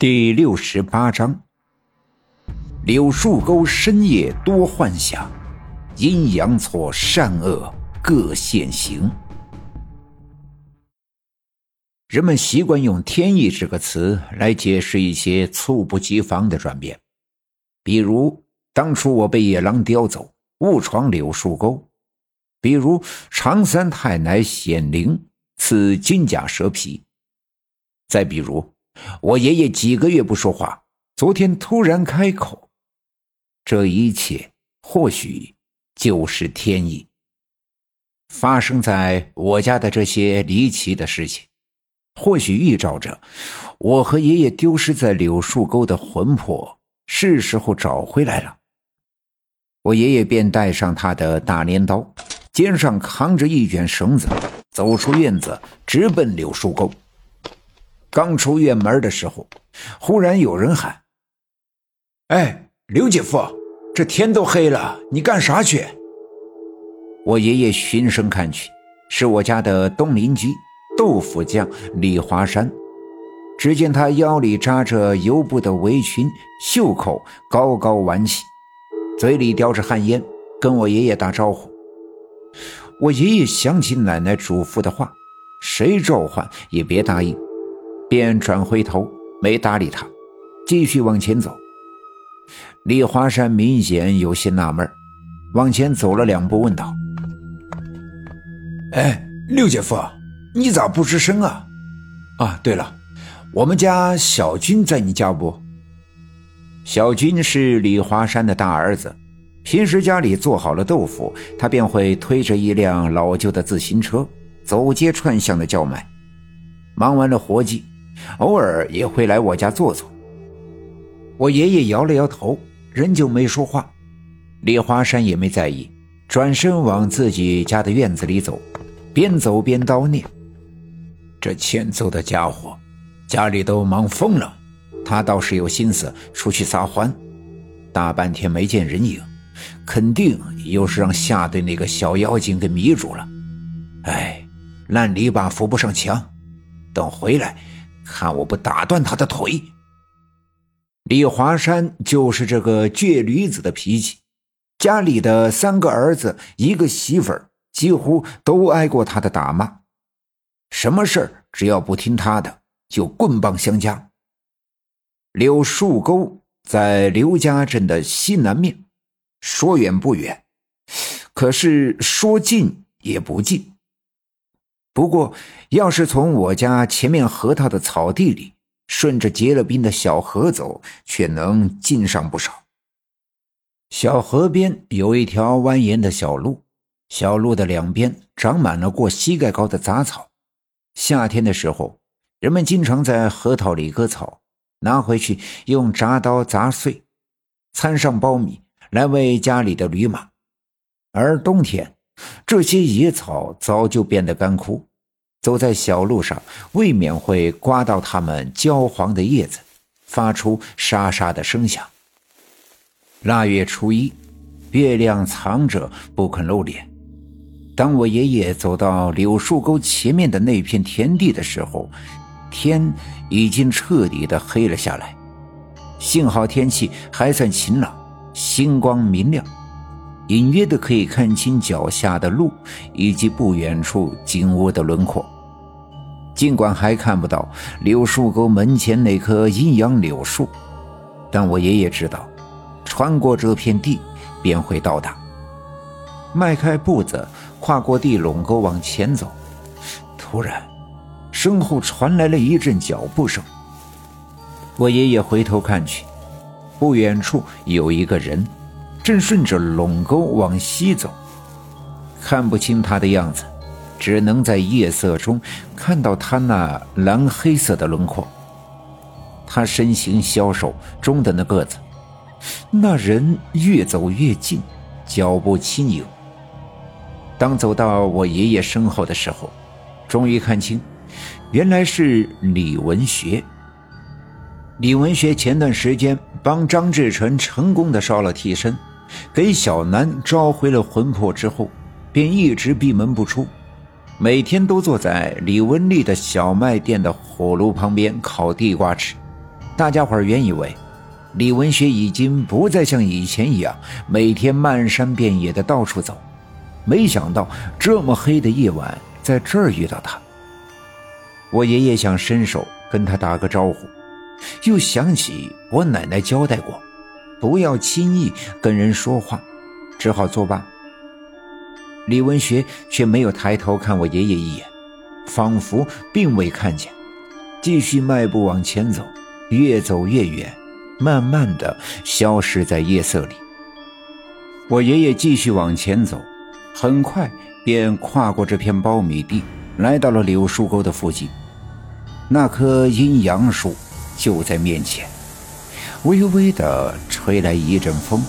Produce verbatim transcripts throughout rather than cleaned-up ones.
第六十八章，柳树沟深夜多幻想，阴阳错善恶各现形。人们习惯用天意这个词来解释一些猝不及防的转变，比如当初我被野狼叼走，误闯柳树沟，比如常三太奶显灵，赐金甲蛇皮，再比如我爷爷几个月不说话，昨天突然开口。这一切或许就是天意。发生在我家的这些离奇的事情，或许预兆着我和爷爷丢失在柳树沟的魂魄是时候找回来了。我爷爷便带上他的大镰刀，肩上扛着一卷绳子，走出院子，直奔柳树沟。刚出院门的时候，忽然有人喊：哎，刘姐夫，这天都黑了，你干啥去？我爷爷循声看去，是我家的东邻居豆腐匠李华山。只见他腰里扎着油布的围裙，袖口高高挽起，嘴里叼着旱烟，跟我爷爷打招呼。我爷爷想起奶奶嘱咐的话，谁召唤也别答应，便转回头没搭理他，继续往前走。李华山明显有些纳闷，往前走了两步问道：哎，六姐夫，你咋不吱声啊？啊，对了，我们家小军在你家不？小军是李华山的大儿子，平时家里做好了豆腐，他便会推着一辆老旧的自行车走街串巷的叫卖，忙完了活计，偶尔也会来我家坐坐。我爷爷摇了摇头，人就没说话。李华山也没在意，转身往自己家的院子里走，边走边叨念：这欠揍的家伙，家里都忙疯了，他倒是有心思出去撒欢，大半天没见人影，肯定又是让下队那个小妖精给迷住了。哎，烂篱笆扶不上墙，等回来看我不打断他的腿。李华山就是这个倔驴子的脾气，家里的三个儿子一个媳妇儿几乎都挨过他的打骂，什么事儿只要不听他的就棍棒相加。柳树沟在刘家镇的西南面，说远不远，可是说近也不近。不过要是从我家前面河套的草地里顺着结了冰的小河走，却能近上不少。小河边有一条蜿蜒的小路，小路的两边长满了过膝盖高的杂草，夏天的时候人们经常在河套里割草，拿回去用铡刀铡碎，掺上苞米来喂家里的驴马。而冬天这些野草早就变得干枯，走在小路上未免会刮到它们焦黄的叶子，发出沙沙的声响。腊月初一，月亮藏着不肯露脸，当我爷爷走到柳树沟前面的那片田地的时候，天已经彻底的黑了下来。幸好天气还算晴朗，星光明亮，隐约的可以看清脚下的路以及不远处金窝的轮廓。尽管还看不到柳树沟门前那棵阴阳柳树，但我爷爷知道穿过这片地便会到达。迈开步子跨过地垄沟往前走，突然身后传来了一阵脚步声。我爷爷回头看去，不远处有一个人正顺着垄沟往西走，看不清他的样子，只能在夜色中看到他那蓝黑色的轮廓。他身形消瘦，中等的个子，那人越走越近，脚步轻盈。当走到我爷爷身后的时候，终于看清，原来是李文学。李文学前段时间帮张志成成功的烧了替身，给小南召回了魂魄之后，便一直闭门不出，每天都坐在李文丽的小卖店的火炉旁边烤地瓜吃，大家伙儿原以为李文学已经不再像以前一样每天漫山遍野的到处走，没想到这么黑的夜晚在这儿遇到他。我爷爷想伸手跟他打个招呼，又想起我奶奶交代过不要轻易跟人说话，只好作罢。李文学却没有抬头看我爷爷一眼，仿佛并未看见，继续迈步往前走，越走越远，慢慢地消失在夜色里。我爷爷继续往前走，很快便跨过这片苞米地，来到了柳树沟的附近。那棵阴阳树就在面前，微微地吹来一阵风，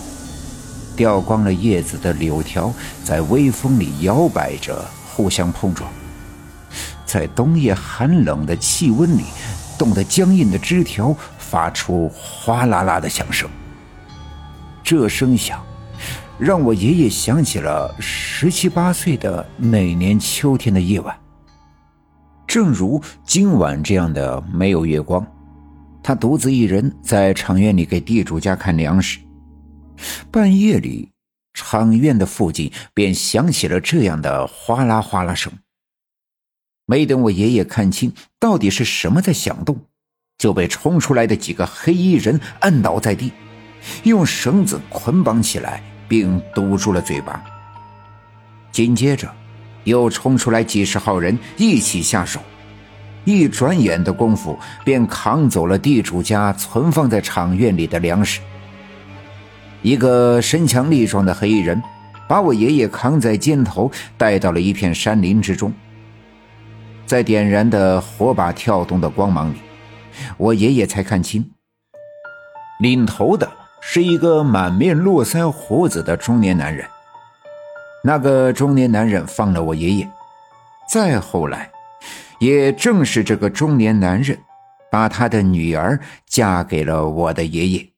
掉光了叶子的柳条在微风里摇摆着，互相碰撞。在冬夜寒冷的气温里，冻得僵硬的枝条发出哗啦啦的响声。这声响让我爷爷想起了十七八岁的那年秋天的夜晚，正如今晚这样的没有月光，他独自一人在场院里给地主家看粮食。半夜里，场院的附近便响起了这样的哗啦哗啦声。没等我爷爷看清到底是什么在响动，就被冲出来的几个黑衣人按倒在地，用绳子捆绑起来并堵住了嘴巴。紧接着又冲出来几十号人一起下手，一转眼的功夫便扛走了地主家存放在场院里的粮食。一个身强力壮的黑衣人把我爷爷扛在肩头，带到了一片山林之中。在点燃的火把跳动的光芒里，我爷爷才看清，领头的是一个满面络腮胡子的中年男人。那个中年男人放了我爷爷，再后来也正是这个中年男人把他的女儿嫁给了我的爷爷。